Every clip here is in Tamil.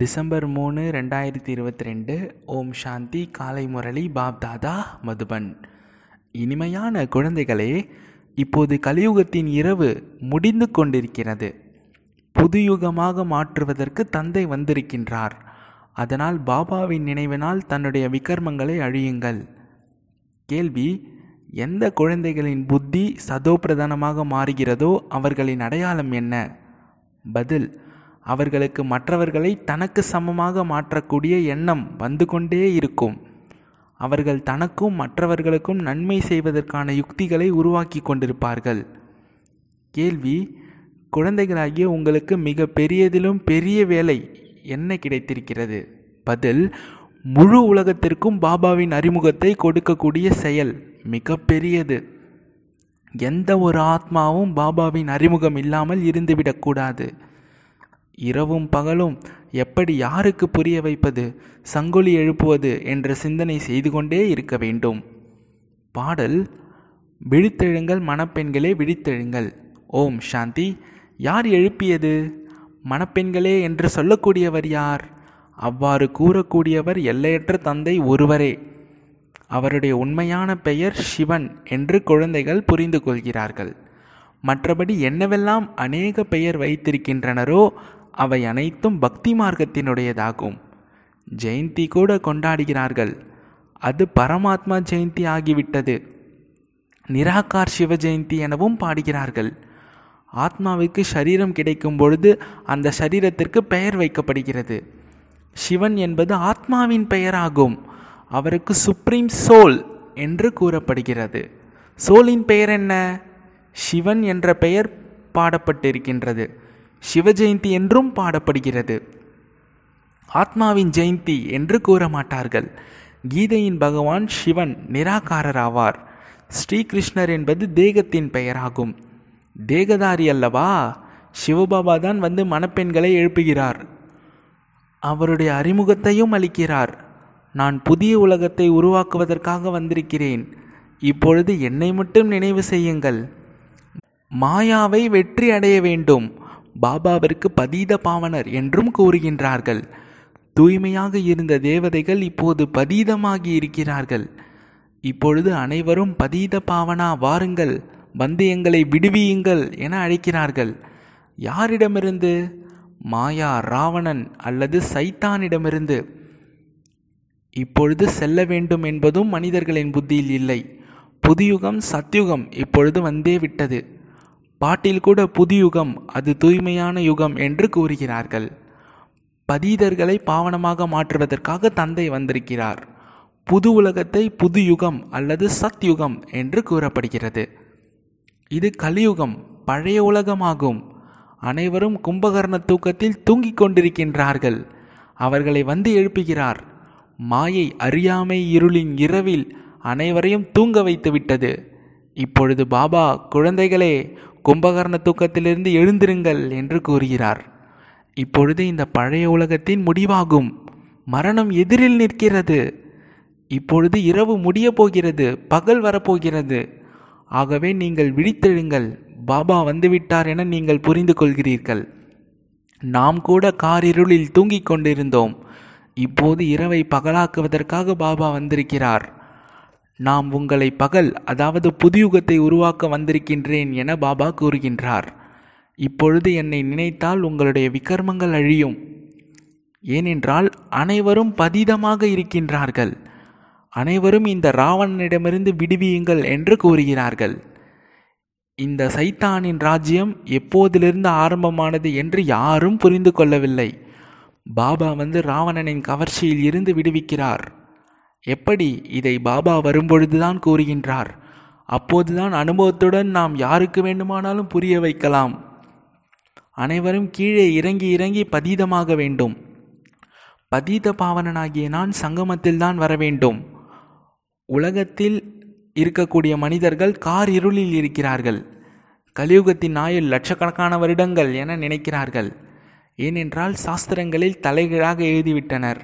டிசம்பர் 3, 2022. ஓம் சாந்தி. காலை முரளி, பாப்தாதா, மதுபன். இனிமையான குழந்தைகளே, இப்போது கலியுகத்தின் இரவு முடிந்து கொண்டிருக்கிறது. புதுயுகமாக மாற்றுவதற்கு தந்தை வந்திருக்கின்றார். அதனால் பாபாவின் நினைவினால் தன்னுடைய விகர்மங்களை அழியுங்கள். கேள்வி: எந்த குழந்தைகளின் புத்தி சதோபிரதானமாக மாறுகிறதோ அவர்களின் அடையாளம் என்ன? பதில்: அவர்களுக்கு மற்றவர்களை தனக்கு சமமாக மாற்றக்கூடிய எண்ணம் வந்து கொண்டே இருக்கும். அவர்கள் தனக்கும் மற்றவர்களுக்கும் நன்மை செய்வதற்கான யுக்திகளை உருவாக்கி கொண்டிருப்பார்கள். கேள்வி: குழந்தைகளாகிய உங்களுக்கு மிக பெரியதிலும் பெரிய வேலை என்ன கிடைத்திருக்கிறது? பதில்: முழு உலகத்திற்கும் பாபாவின் அறிமுகத்தை கொடுக்கக்கூடிய செயல் மிக பெரியது. எந்த ஒரு ஆத்மாவும் பாபாவின் அறிமுகம் இல்லாமல் இருந்துவிடக்கூடாது. இரவும் பகலும் எப்படி யாருக்கு புரிய வைப்பது, சங்கொலி எழுப்புவது என்ற சிந்தனை செய்து கொண்டே இருக்க வேண்டும். பாடல்: விழித்தெழுங்கள் மணப்பெண்களே, விழித்தெழுங்கள். ஓம் சாந்தி. யார் எழுப்பியது? மணப்பெண்களே என்று சொல்லக்கூடியவர் யார்? அவ்வாறு கூறக்கூடியவர் எல்லையற்ற தந்தை ஒருவரே. அவருடைய உண்மையான பெயர் சிவன் என்று குழந்தைகள் புரிந்து கொள்கிறார்கள். மற்றபடி என்னவெல்லாம் அநேக பெயர் வைத்திருக்கின்றனரோ அவை அனைத்தும் பக்தி மார்க்கத்தினுடையதாகும். ஜெயந்தி கூட கொண்டாடுகிறார்கள். அது பரமாத்மா ஜெயந்தி ஆகிவிட்டது. நிராகார் சிவ ஜெயந்தி எனவும் பாடுகிறார்கள். ஆத்மாவுக்கு சரீரம் கிடைக்கும் பொழுது அந்த சரீரத்திற்கு பெயர் வைக்கப்படுகிறது. சிவன் என்பது ஆத்மாவின் பெயராகும். அவருக்கு சுப்ரீம் சோல் என்று கூறப்படுகிறது. சோலின் பெயர் என்ன? சிவன் என்ற பெயர் பாடப்பட்டிருக்கின்றது. சிவ ஜெயந்தி என்றும் பாடப்படுகிறது. ஆத்மாவின் ஜெயந்தி என்று கூற மாட்டார்கள். கீதையின் பகவான் சிவன் நிராகாரராவார். ஸ்ரீகிருஷ்ணர் என்பது தேகத்தின் பெயராகும். தேகதாரி அல்லவா? சிவபாபா தான் வந்து மணப்பெண்களை எழுப்புகிறார். அவருடைய அறிமுகத்தையும் அளிக்கிறார். நான் புதிய உலகத்தை உருவாக்குவதற்காக வந்திருக்கிறேன். இப்பொழுது என்னை மட்டும் நினைவு செய்யுங்கள். மாயாவை வெற்றி அடைய வேண்டும். பாபாவிற்கு பதீத பாவனர் என்றும் கூறுகின்றார்கள். தூய்மையாக இருந்த தேவதைகள் இப்போது பதீதமாகி இருக்கிறார்கள். இப்பொழுது அனைவரும் பதீத பாவனா, வாருங்கள், வந்து எங்களை விடுவியுங்கள் என அழைக்கிறார்கள். யாரிடமிருந்து? மாயா, ராவணன் அல்லது சைத்தானிடமிருந்து. இப்பொழுது செல்ல வேண்டும் என்பதும் மனிதர்களின் புத்தியில் இல்லை. புதுயுகம், சத்யுகம் இப்பொழுது வந்தே விட்டது. பாட்டில் கூட புதுயுகம், அது தூய்மையான யுகம் என்று கூறுகிறார்கள். பதீதர்களை பாவனமாக மாற்றுவதற்காக தந்தை வந்திருக்கிறார். புது உலகத்தை புதுயுகம் அல்லது சத்யுகம் என்று கூறப்படுகிறது. இது கலியுகம், பழைய உலகமாகும். அனைவரும் கும்பகர்ண தூக்கத்தில் தூங்கிக் கொண்டிருக்கின்றார்கள். அவர்களை வந்து எழுப்புகிறார். மாயை அறியாமை இருளின் இரவில் அனைவரையும் தூங்க வைத்து விட்டது. இப்பொழுது பாபா, குழந்தைகளே, கும்பகர்ண தூக்கத்திலிருந்து எழுந்திருங்கள் என்று கூறுகிறார். இப்பொழுது இந்த பழைய உலகத்தின் முடிவாகும். மரணம் எதிரில் நிற்கிறது. இப்பொழுது இரவு முடிய போகிறது, பகல் வரப்போகிறது. ஆகவே நீங்கள் விழித்தெழுங்கள். பாபா வந்துவிட்டார் என நீங்கள் புரிந்து கொள்கிறீர்கள். நாம் கூட காரிருளில் தூங்கிக் கொண்டிருந்தோம். இப்போது இரவை பகலாக்குவதற்காக பாபா வந்திருக்கிறார். நாம் உங்களை பகல், அதாவது புதுயுகத்தை உருவாக்க வந்திருக்கின்றேன் என பாபா கூறுகின்றார். இப்பொழுது என்னை நினைத்தால் உங்களுடைய விகர்மங்கள் அழியும். ஏனென்றால் அனைவரும் பதீதமாக இருக்கின்றார்கள். அனைவரும் இந்த ராவணனிடமிருந்து விடுவியுங்கள் என்று கூறுகிறார்கள். இந்த சைத்தானின் ராஜ்யம் எப்போதிலிருந்து ஆரம்பமானது என்று யாரும் புரிந்து கொள்ளவில்லை. பாபா வந்து ராவணனின் கவர்ச்சியில் இருந்து விடுவிக்கிறார். எப்படி? இதை பாபா வரும்பொழுதுதான் கூறுகின்றார். அப்போதுதான் அனுபவத்துடன் நாம் யாருக்கு வேண்டுமானாலும் புரிய வைக்கலாம். அனைவரும் கீழே இறங்கி இறங்கி பதீதமாக வேண்டும். பதீத பாவனனாகிய நான் சங்கமத்தில்தான் வர வேண்டும். உலகத்தில் இருக்கக்கூடிய மனிதர்கள் கார் இருளில் இருக்கிறார்கள். கலியுகத்தின் ஆயுள் லட்சக்கணக்கான வருடங்கள் என நினைக்கிறார்கள். ஏனென்றால் சாஸ்திரங்களில் தலைகீழாக எழுதிவிட்டனர்.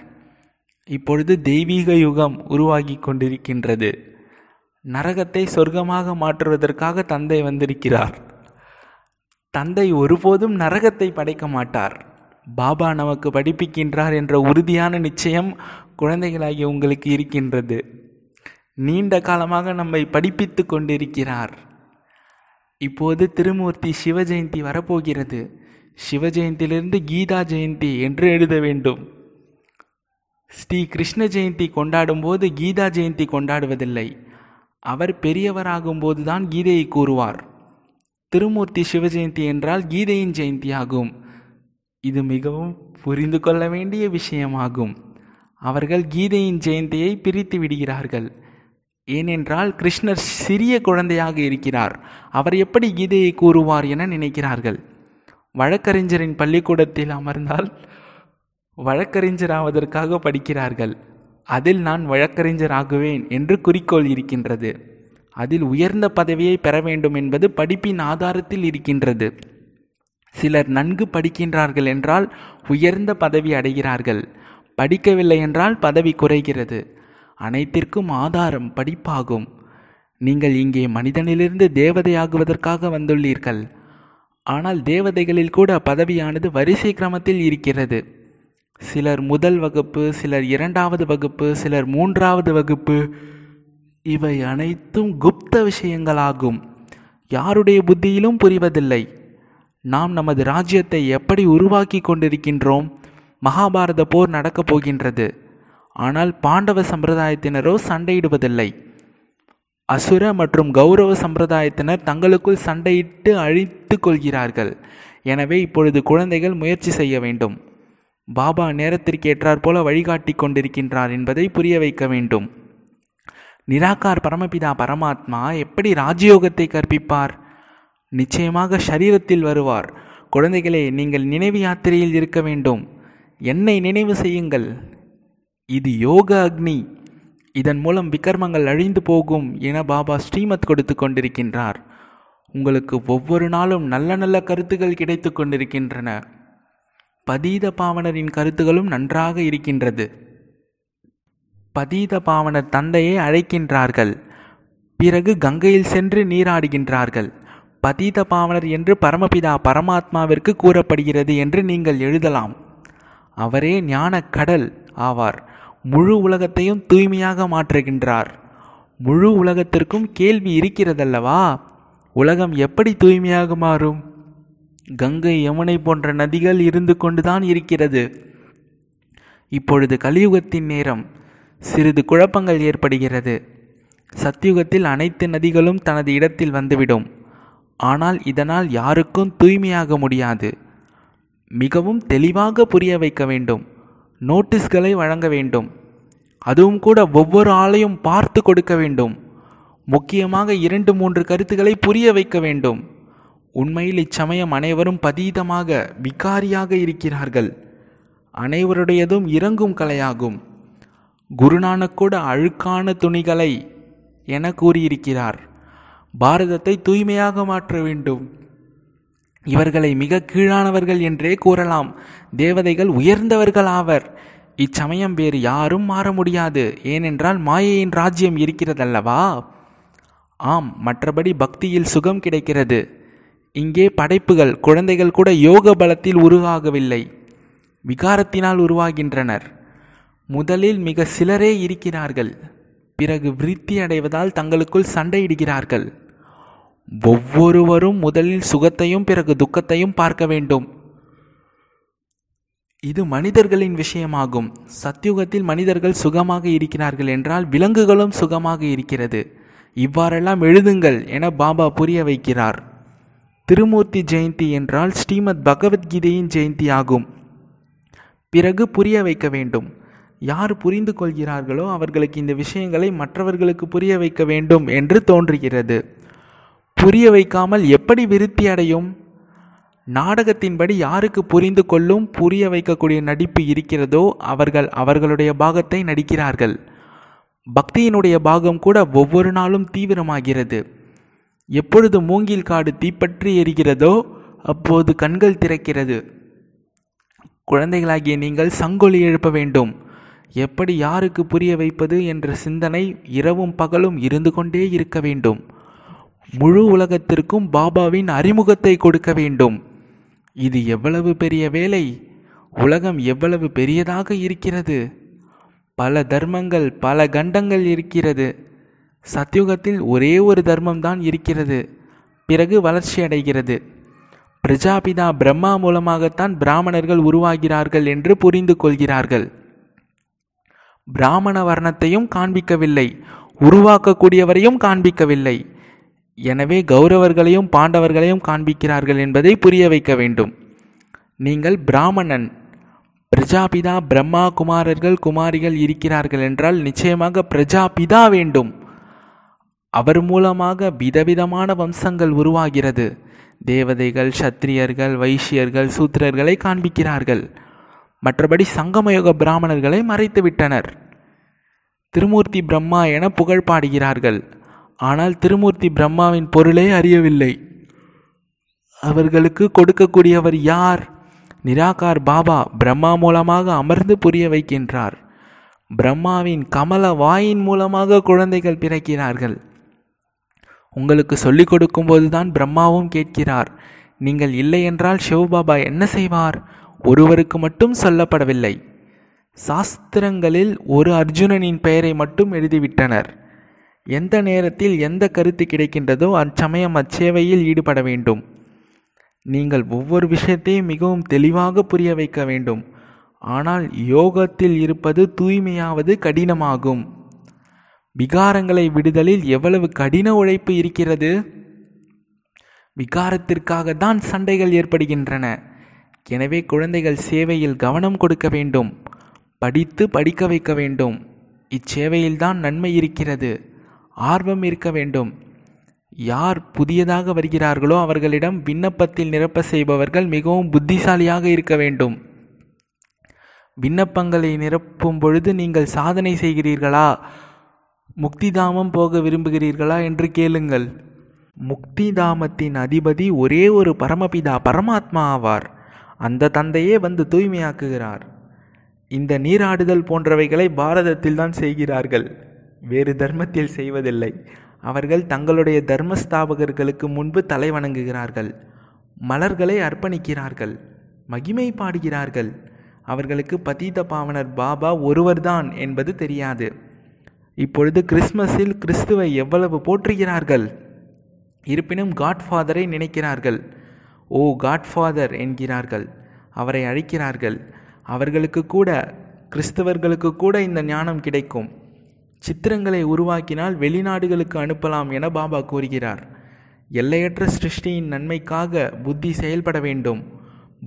இப்பொழுது தெய்வீக யுகம் உருவாகி கொண்டிருக்கின்றது. நரகத்தை சொர்க்கமாக மாற்றுவதற்காக தந்தை வந்திருக்கிறார். தந்தை ஒருபோதும் நரகத்தை படைக்க மாட்டார். பாபா நமக்கு படிப்பிக்கின்றார் என்ற உறுதியான நிச்சயம் குழந்தைகளாகிய உங்களுக்கு இருக்கின்றது. நீண்ட காலமாக நம்மை படிப்பித்து கொண்டிருக்கிறார். இப்போது திருமூர்த்தி சிவ ஜெயந்தி வரப்போகிறது. சிவ ஜெயந்தியிலிருந்து கீதா ஜெயந்தி என்று எழுத வேண்டும். ஸ்ரீ கிருஷ்ண ஜெயந்தி கொண்டாடும்போது கீதா ஜெயந்தி கொண்டாடுவதில்லை. அவர் பெரியவராகும்போது தான் கீதையை கூறுவார். திருமூர்த்தி சிவ ஜெயந்தி என்றால் கீதையின் ஜெயந்தியாகும். இது மிகவும் புரிந்து கொள்ள வேண்டிய விஷயமாகும். அவர்கள் கீதையின் ஜெயந்தியை பிரித்து விடுகிறார்கள். ஏனென்றால் கிருஷ்ணர் சிறிய குழந்தையாக இருக்கிறார், அவர் எப்படி கீதையை கூறுவார் என நினைக்கிறார்கள். வழக்கறிஞரின் பள்ளிக்கூடத்தில் அமர்ந்தால் வழக்கறிஞராவதற்காக படிக்கிறார்கள். அதில் நான் வழக்கறிஞராகுவேன் என்று குறிக்கோள் இருக்கின்றது. அதில் உயர்ந்த பதவியை பெற வேண்டும் என்பது படிப்பின் ஆதாரத்தில் இருக்கின்றது. சிலர் நன்கு படிக்கின்றார்கள் என்றால் உயர்ந்த பதவி அடைகிறார்கள், படிக்கவில்லை என்றால் பதவி குறைகிறது. அனைத்திற்கும் ஆதாரம் படிப்பாகும். நீங்கள் இங்கே மனிதனிலிருந்து தேவதையாகுவதற்காக வந்துள்ளீர்கள். ஆனால் தேவதைகளில் கூட பதவியானது வரிசை கிரமத்தில் இருக்கிறது. சிலர் முதல் வகுப்பு, சிலர் இரண்டாவது வகுப்பு, சிலர் மூன்றாவது வகுப்பு. இவை அனைத்தும் குப்த விஷயங்களாகும். யாருடைய புத்தியிலும் புரிவதில்லை. நாம் நமது ராஜ்யத்தை எப்படி உருவாக்கி கொண்டிருக்கின்றோம். மகாபாரத போர் நடக்கப் போகின்றது. ஆனால் பாண்டவ சம்பிரதாயத்தினரோ சண்டையிடுவதில்லை. அசுர மற்றும் கௌரவ சம்பிரதாயத்தினர் தங்களுக்குள் சண்டையிட்டு அழித்து கொள்கிறார்கள். எனவே இப்பொழுது குழந்தைகள் முயற்சி செய்ய வேண்டும். பாபா நேரத்திற்கு ஏற்றாற்போல வழிகாட்டி கொண்டிருக்கின்றார் என்பதை புரிய வைக்க வேண்டும். நிராகார் பரமபிதா பரமாத்மா எப்படி ராஜயோகத்தை கற்பிப்பார்? நிச்சயமாக சரீரத்தில் வருவார். குழந்தைகளே, நீங்கள் நினைவு யாத்திரையில் இருக்க வேண்டும். என்னை நினைவு செய்யுங்கள். இது யோக அக்னி. இதன் மூலம் விக்ரமங்கள் அழிந்து போகும் என பாபா ஸ்ரீமத் கொடுத்து கொண்டிருக்கின்றார். உங்களுக்கு ஒவ்வொரு நாளும் நல்ல நல்ல கருத்துக்கள் கிடைத்து கொண்டிருக்கின்றன. பதீத பாவனரின் கருத்துகளும் நன்றாக இருக்கின்றது. பதீத பாவனர் தந்தையை அழைக்கின்றார்கள். பிறகு கங்கையில் சென்று நீராடுகின்றார்கள். பதீத பாவனர் என்று பரமபிதா பரமாத்மாவிற்கு கூறப்படுகிறது என்று நீங்கள் எழுதலாம். அவரே ஞான கடல் ஆவார். முழு உலகத்தையும் தூய்மையாக மாற்றுகின்றார். முழு உலகத்திற்கும் கேள்வி இருக்கிறதல்லவா, உலகம் எப்படி தூய்மையாக மாறும்? கங்கை யமுனை போன்ற நதிகள் இருந்து கொண்டுதான் இருக்கிறது. இப்பொழுது கலியுகத்தின் நேரம். சிறிது குழப்பங்கள் ஏற்படுகிறது. சத்தியுகத்தில் அனைத்து நதிகளும் தனது இடத்தில் வந்துவிடும். ஆனால் இதனால் யாருக்கும் தூய்மையாக முடியாது. மிகவும் தெளிவாக புரிய வைக்க வேண்டும். நோட்டீஸ்களை வழங்க வேண்டும். அதுவும் கூட ஒவ்வொரு ஆளையும் பார்த்து கொடுக்க வேண்டும். முக்கியமாக 2-3 கருத்துக்களை புரிய வைக்க வேண்டும். உண்மையில் இச்சமயம் அனைவரும் பதீதமாக விகாரியாக இருக்கிறார்கள். அனைவருடையதும் இறங்கும் கலையாகும். குருநானக் கூட அழுக்கான துணிகளை என கூறியிருக்கிறார். பாரதத்தை தூய்மையாக மாற்ற வேண்டும். இவர்களை மிக கீழானவர்கள் என்றே கூறலாம். தேவதைகள் உயர்ந்தவர்கள் ஆவர். இச்சமயம் வேறு யாரும் மாற முடியாது. ஏனென்றால் மாயையின் ராஜ்யம் இருக்கிறதல்லவா. ஆம், மற்றபடி பக்தியில் சுகம் கிடைக்கிறது. இங்கே படைப்புகள், குழந்தைகள் கூட யோக பலத்தில் உருவாகவில்லை, விகாரத்தினால் உருவாகின்றனர். முதலில் மிக சிலரே இருக்கிறார்கள். பிறகு விருத்தி அடைவதால் தங்களுக்குள் சண்டையிடுகிறார்கள். ஒவ்வொருவரும் முதலில் சுகத்தையும் பிறகு துக்கத்தையும் பார்க்க வேண்டும். இது மனிதர்களின் விஷயமாகும். சத்தியுகத்தில் மனிதர்கள் சுகமாக இருக்கிறார்கள் என்றால் விலங்குகளும் சுகமாக இருக்கிறது. இவ்வாறெல்லாம் எழுதுங்கள் என பாபா புரிய வைக்கிறார். திருமூர்த்தி ஜெயந்தி என்றால் ஸ்ரீமத் பகவத்கீதையின் ஜெயந்தி ஆகும். பிறகு புரிய வைக்க வேண்டும். யார் புரிந்து கொள்கிறார்களோ அவர்களுக்கு இந்த விஷயங்களை மற்றவர்களுக்கு புரிய வைக்க வேண்டும் என்று தோன்றுகிறது. புரிய வைக்காமல் எப்படி விருத்தி அடையும்? நாடகத்தின்படி யாருக்கு புரிந்து கொள்ளும் புரிய வைக்கக்கூடிய நடிப்பு இருக்கிறதோ அவர்கள் அவர்களுடைய பாகத்தை நடிக்கிறார்கள். பக்தியினுடைய பாகம் கூட ஒவ்வொரு நாளும் தீவிரமாகிறது. எப்பொழுது மூங்கில் காடு தீப்பற்றி எரிகிறதோ அப்போது கண்கள் திறக்கிறது. குழந்தைகளாகிய நீங்கள் சங்கொலி எழுப்ப வேண்டும். எப்படி யாருக்கு புரிய வைப்பது என்ற சிந்தனை இரவும் பகலும் இருந்து கொண்டே இருக்க வேண்டும். முழு உலகத்திற்கும் பாபாவின் அறிமுகத்தை கொடுக்க வேண்டும். இது எவ்வளவு பெரிய வேலை! உலகம் எவ்வளவு பெரியதாக இருக்கிறது! பல தர்மங்கள், பல கண்டங்கள் இருக்கிறது. சத்யுகத்தில் ஒரே ஒரு தர்மம்தான் இருக்கிறது. பிறகு வளர்ச்சி அடைகிறது. பிரஜாபிதா பிரம்மா மூலமாகத்தான் பிராமணர்கள் உருவாகிறார்கள் என்று புரிந்து கொள்கிறார்கள். பிராமண வர்ணத்தையும் காண்பிக்கவில்லை, உருவாக்கக்கூடியவரையும் காண்பிக்கவில்லை. எனவே கௌரவர்களையும் பாண்டவர்களையும் காண்பிக்கிறார்கள் என்பதை புரிய வைக்க வேண்டும். நீங்கள் பிராமணன், பிரஜாபிதா பிரம்மா குமாரர்கள் குமாரிகள் இருக்கிறார்கள் என்றால் நிச்சயமாக பிரஜாபிதா வேண்டும். அவர் மூலமாக விதவிதமான வம்சங்கள் உருவாகிறது. தேவதைகள், சத்திரியர்கள், வைசியர்கள், சூத்திரர்களை காண்பிக்கிறார்கள். மற்றபடி சங்கமயோக பிராமணர்களை மறைத்துவிட்டனர். திருமூர்த்தி பிரம்மா என புகழ் பாடுகிறார்கள். ஆனால் திருமூர்த்தி பிரம்மாவின் பொருளை அறியவில்லை. அவர்களுக்கு கொடுக்கக்கூடியவர் யார்? நிராகார் பாபா பிரம்மா மூலமாக அமர்ந்து புரிய வைக்கின்றார். பிரம்மாவின் கமல வாயின் மூலமாக குழந்தைகள் பிறக்கிறார்கள். உங்களுக்கு சொல்லிக் கொடுக்கும்போதுதான் பிரம்மாவும் கேட்கிறார். நீங்கள் இல்லை என்றால் சிவபாபா என்ன செய்வார்? ஒருவருக்கு மட்டும் சொல்லப்படவில்லை. சாஸ்திரங்களில் ஒரு அர்ஜுனனின் பெயரை மட்டும் எழுதிவிட்டனர். எந்த நேரத்தில் எந்த கருத்து கிடைக்கின்றதோ அச்சமயம் அச்சேவையில் ஈடுபட வேண்டும். நீங்கள் ஒவ்வொரு விஷயத்தையும் மிகவும் தெளிவாக புரிய வைக்க வேண்டும். ஆனால் யோகத்தில் இருப்பது தூய்மையாவது கடினமாகும். விகாரங்களை விடுதலில் எவ்வளவு கடின உழைப்பு இருக்கிறது! விகாரத்திற்காக தான் சண்டைகள் ஏற்படுகின்றன. எனவே குழந்தைகள் சேவையில் கவனம் கொடுக்க வேண்டும், படித்து படிக்க வைக்க வேண்டும். இச்சேவையில்தான் நன்மை இருக்கிறது. ஆர்வம் இருக்க வேண்டும். யார் புதியதாக வருகிறார்களோ அவர்களிடம் விண்ணப்பத்தில் நிரப்ப செய்பவர்கள் மிகவும் புத்திசாலியாக இருக்க வேண்டும். விண்ணப்பங்களை நிரப்பும் பொழுது நீங்கள் சாதனை செய்கிறீர்களா, முக்திதாமம் போக விரும்புகிறீர்களா என்று கேளுங்கள். முக்திதாமத்தின் அதிபதி ஒரே ஒரு பரமபிதா பரமாத்மா ஆவார். அந்த தந்தையே வந்து தூய்மையாக்குகிறார். இந்த நீராடுதல் போன்றவைகளை பாரதத்தில் தான் செய்கிறார்கள், வேறு தர்மத்தில் செய்வதில்லை. அவர்கள் தங்களுடைய தர்மஸ்தாபகர்களுக்கு முன்பு தலை வணங்குகிறார்கள், மலர்களை அர்ப்பணிக்கிறார்கள், மகிமை பாடுகிறார்கள். அவர்களுக்கு பதீத பாவனர் பாபா ஒருவர்தான் என்பது தெரியாது. இப்பொழுது கிறிஸ்மஸில் கிறிஸ்துவை எவ்வளவு போற்றுகிறார்கள்! இருப்பினும் காட்ஃபாதரை நினைக்கிறார்கள். ஓ காட்ஃபாதர் என்கிறார்கள், அவரை அழைக்கிறார்கள். அவர்களுக்கு கூட, கிறிஸ்தவர்களுக்கு கூட இந்த ஞானம் கிடைக்கும். சித்திரங்களை உருவாக்கினால் வெளிநாடுகளுக்கு அனுப்பலாம் என பாபா கூறுகிறார். எல்லையற்ற சிருஷ்டியின் நன்மைக்காக புத்தி செயல்பட வேண்டும்.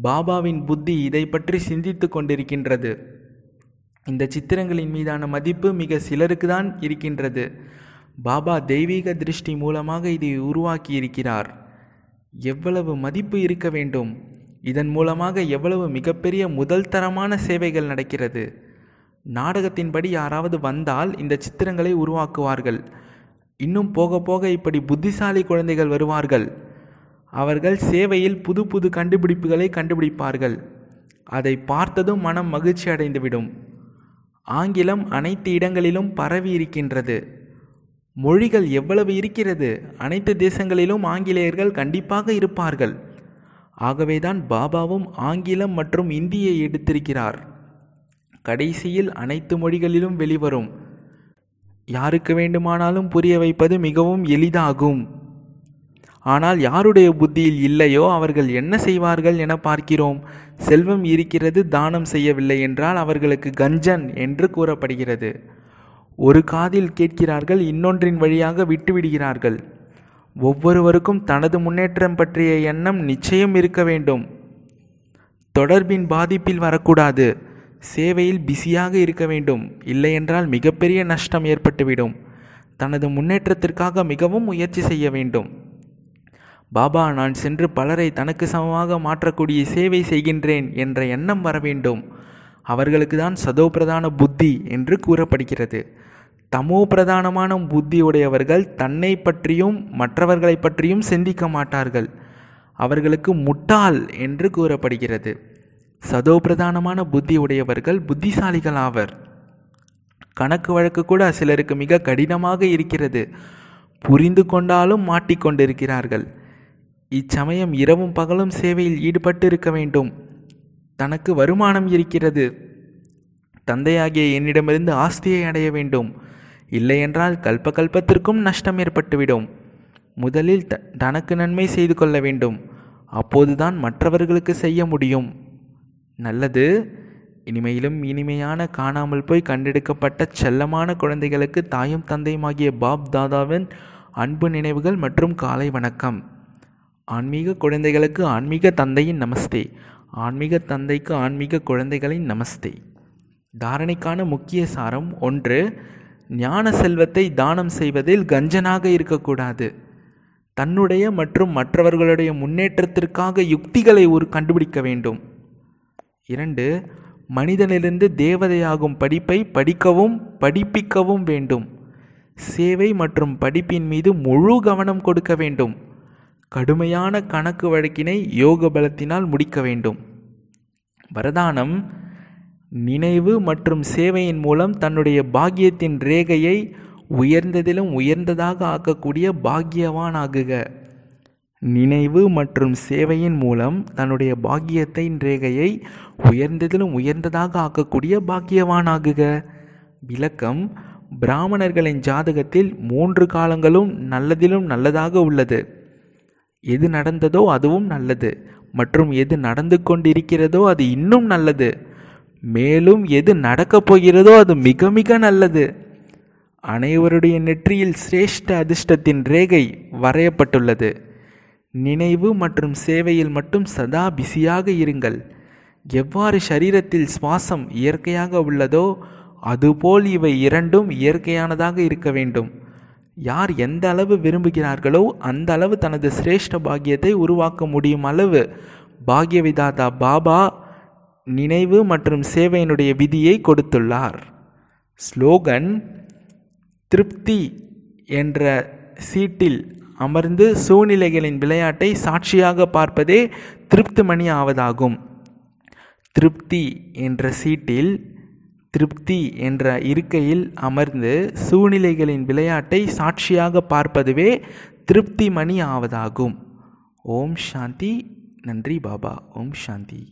பாபாவின் புத்தி இதை பற்றி சிந்தித்து கொண்டிருக்கின்றது. இந்த சித்திரங்களின் மீதான மதிப்பு மிக சிலருக்கு தான் இருக்கின்றது. பாபா தெய்வீக திருஷ்டி மூலமாக இதை உருவாக்கி இருக்கிறார். எவ்வளவு மதிப்பு இருக்க வேண்டும்! இதன் மூலமாக எவ்வளவு மிகப்பெரிய முதல் தரமான சேவைகள் நடக்கிறது! நாடகத்தின்படி யாராவது வந்தால் இந்த சித்திரங்களை உருவாக்குவார்கள். இன்னும் போக போக இப்படி புத்திசாலி குழந்தைகள் வருவார்கள். அவர்கள் சேவையில் புது புது கண்டுபிடிப்புகளை கண்டுபிடிப்பார்கள். அதை பார்த்ததும் மனம் மகிழ்ச்சி அடைந்துவிடும். ஆங்கிலம் அனைத்து இடங்களிலும் பரவி இருக்கின்றது. மொழிகள் எவ்வளவு இருக்கிறது! அனைத்து தேசங்களிலும் ஆங்கிலேயர்கள் கண்டிப்பாக இருப்பார்கள். ஆகவேதான் பாபாவும் ஆங்கிலம் மற்றும் இந்தியை எடுத்திருக்கிறார். கடைசியில் அனைத்து மொழிகளிலும் வெளிவரும். யாருக்கு வேண்டுமானாலும் புரிய வைப்பது மிகவும் எளிதாகும். ஆனால் யாருடைய புத்தியில் இல்லையோ அவர்கள் என்ன செய்வார்கள் என பார்க்கிறோம். செல்வம் இருக்கிறது, தானம் செய்யவில்லை என்றால் அவர்களுக்கு கஞ்சன் என்று கூறப்படுகிறது. ஒரு காதில் கேட்கிறார்கள், இன்னொன்றின் வழியாக விட்டுவிடுகிறார்கள். ஒவ்வொருவருக்கும் தனது முன்னேற்றம் பற்றிய எண்ணம் நிச்சயம் இருக்க வேண்டும். தொடர்பின் பாதிப்பில் வரக்கூடாது. சேவையில் பிஸியாக இருக்க வேண்டும். இல்லையென்றால் மிகப்பெரிய நஷ்டம் ஏற்பட்டுவிடும். தனது முன்னேற்றத்திற்காக மிகவும் முயற்சி செய்ய வேண்டும். பாபா, நான் சென்று பலரை தனக்கு சமமாக மாற்றக்கூடிய சேவை செய்கின்றேன் என்ற எண்ணம் வர வேண்டும். அவர்களுக்கு தான் சதோபிரதான புத்தி என்று கூறப்படுகிறது. தமோ பிரதானமான புத்தியுடையவர்கள் தன்னை பற்றியும் மற்றவர்களை பற்றியும் சிந்திக்க மாட்டார்கள். அவர்களுக்கு முட்டாள் என்று கூறப்படுகிறது. சதோபிரதானமான புத்தி உடையவர்கள் புத்திசாலிகள் ஆவர். கணக்கு வழக்கு கூட சிலருக்கு மிக கடினமாக இருக்கிறது. புரிந்து கொண்டாலும் மாட்டிக்கொண்டிருக்கிறார்கள். இச்சமயம் இரவும் பகலும் சேவையில் ஈடுபட்டு இருக்க வேண்டும். தனக்கு வருமானம் இருக்கிறது, தந்தையாகிய என்னிடமிருந்து ஆஸ்தியை அடைய வேண்டும், இல்லையென்றால் கல்பத்திற்கும் நஷ்டம் ஏற்பட்டுவிடும். முதலில் தனக்கு நன்மை செய்து கொள்ள வேண்டும், அப்போதுதான் மற்றவர்களுக்கு செய்ய முடியும். நல்லது. இனிமையிலும் இனிமையான காணாமல் போய் கண்டெடுக்கப்பட்ட செல்லமான குழந்தைகளுக்கு தாயும் தந்தையுமாகிய பாப் தாதாவின் அன்பு நினைவுகள் மற்றும் காலை வணக்கம். ஆன்மீக குழந்தைகளுக்கு ஆன்மீக தந்தையின் நமஸ்தே. ஆன்மீக தந்தைக்கு ஆன்மீக குழந்தைகளின் நமஸ்தே. தாரணைக்கான முக்கிய சாரம்: 1. ஞான செல்வத்தை தானம் செய்வதில் கஞ்சனாக இருக்கக்கூடாது. தன்னுடைய மற்றும் மற்றவர்களுடைய முன்னேற்றத்திற்காக யுக்திகளை கண்டுபிடிக்க வேண்டும். 2. மனிதனிலிருந்து தேவதையாகும் படிப்பை படிக்கவும் படிப்பிக்கவும் வேண்டும். சேவை மற்றும் படிப்பின் மீது முழு கவனம் கொடுக்க வேண்டும். கடுமையான கணக்கு வழக்கினை யோக பலத்தினால் முடிக்க வேண்டும். வரதானம்: நினைவு மற்றும் சேவையின் மூலம் தன்னுடைய பாக்கியத்தின் ரேகையை உயர்ந்ததிலும் உயர்ந்ததாக ஆக்கக்கூடிய பாக்கியவான் ஆகுக. நினைவு மற்றும் சேவையின் மூலம் தன்னுடைய பாக்கியத்தின் ரேகையை உயர்ந்ததிலும் உயர்ந்ததாக ஆக்கக்கூடிய பாக்கியவான் ஆகுக. விளக்கம்: பிராமணர்களின் ஜாதகத்தில் 3 காலங்களும் நல்லதிலும் நல்லதாக உள்ளது. எது நடந்ததோ அதுவும் நல்லது, மற்றும் எது நடந்து கொண்டிருக்கிறதோ அது இன்னும் நல்லது, மேலும் எது நடக்கப் போகிறதோ அது மிக மிக நல்லது. அனைவருடைய நெற்றியில் சிரேஷ்ட அதிர்ஷ்டத்தின் ரேகை வரையப்பட்டுள்ளது. நினைவு மற்றும் சேவையில் மட்டும் சதா பிஸியாக இருங்கள். எவ்வாறு சரீரத்தில் சுவாசம் இயற்கையாக உள்ளதோ அதுபோல் இவை இரண்டும் இயற்கையானதாக இருக்க வேண்டும். யார் எந்த அளவு விரும்புகிறார்களோ அந்த அளவு தனது சிரேஷ்ட பாக்கியத்தை உருவாக்க முடியும் அளவு பாக்கிய விதாதா பாபா நினைவு மற்றும் சேவையினுடைய விதியை கொடுத்துள்ளார். ஸ்லோகன்: திருப்தி என்ற சீட்டில் அமர்ந்து சூழ்நிலைகளின் விளையாட்டை சாட்சியாக பார்ப்பதே திருப்திமணி ஆவதாகும். திருப்தி என்ற சீட்டில், திருப்தி என்ற இருக்கையில் அமர்ந்து சூழ்நிலைகளின் விளையாட்டை சாட்சியாக பார்ப்பதுவே திருப்திமணி ஆவதாகும். ஓம் சாந்தி. நன்றி பாபா. ஓம் சாந்தி.